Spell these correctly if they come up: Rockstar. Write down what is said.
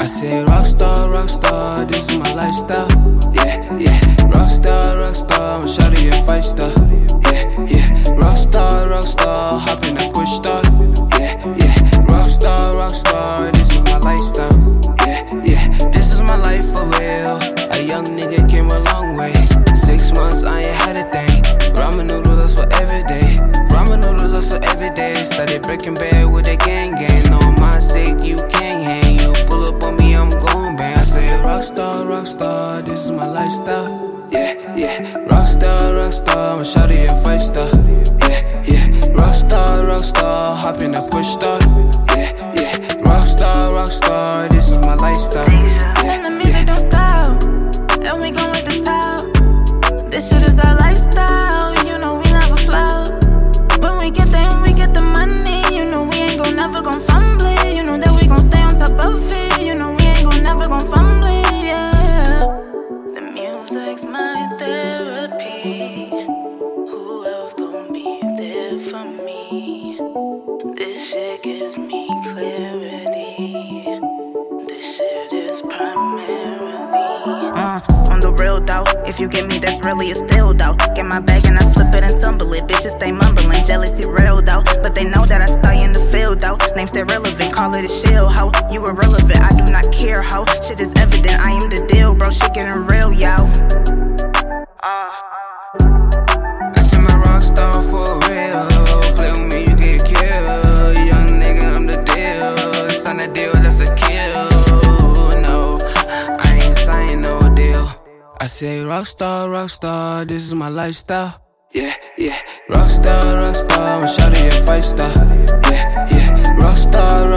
I say rockstar, rockstar, this is my lifestyle. Yeah, yeah. Rockstar, rockstar, I'm a shawty and fight star. Yeah, yeah. Rockstar, rockstar, hop in that push start. Yeah, yeah. Rockstar, rockstar, this is my lifestyle. Yeah, yeah. This is my life for real. A young nigga came a long way. 6 months I ain't had a thing. Ramen noodles, that's for every day. Ramen noodles, that's for every day. Started breaking bad with a gang gang. On my sake, you can't hang. You pull up on me, I'm going bang. I say rockstar, rockstar, this is my lifestyle. Yeah, yeah. Rockstar, rockstar, I'm a shawty and fight star. Yeah, yeah. Rockstar, rockstar, hop in that push start. Yeah, yeah. Rockstar, rockstar, this is my lifestyle. Yeah, yeah. This shit gives me clarity. This shit is primarily on the real though. If you get me, that's really a steal though. Get my bag and I flip it and tumble it. Bitches stay mumbling, jealousy real though. But they know that I stay in the field though. Names stay relevant, call it a shield ho. You irrelevant, I do not care ho. Shit is evident, I am the deal bro. Shit getting real yo. I see my rock star for real. Play with me, you get killed. I say rockstar, rockstar, this is my lifestyle. Yeah, yeah. Rockstar, rockstar, I'm a shawty and fight star. Yeah, yeah. Rockstar.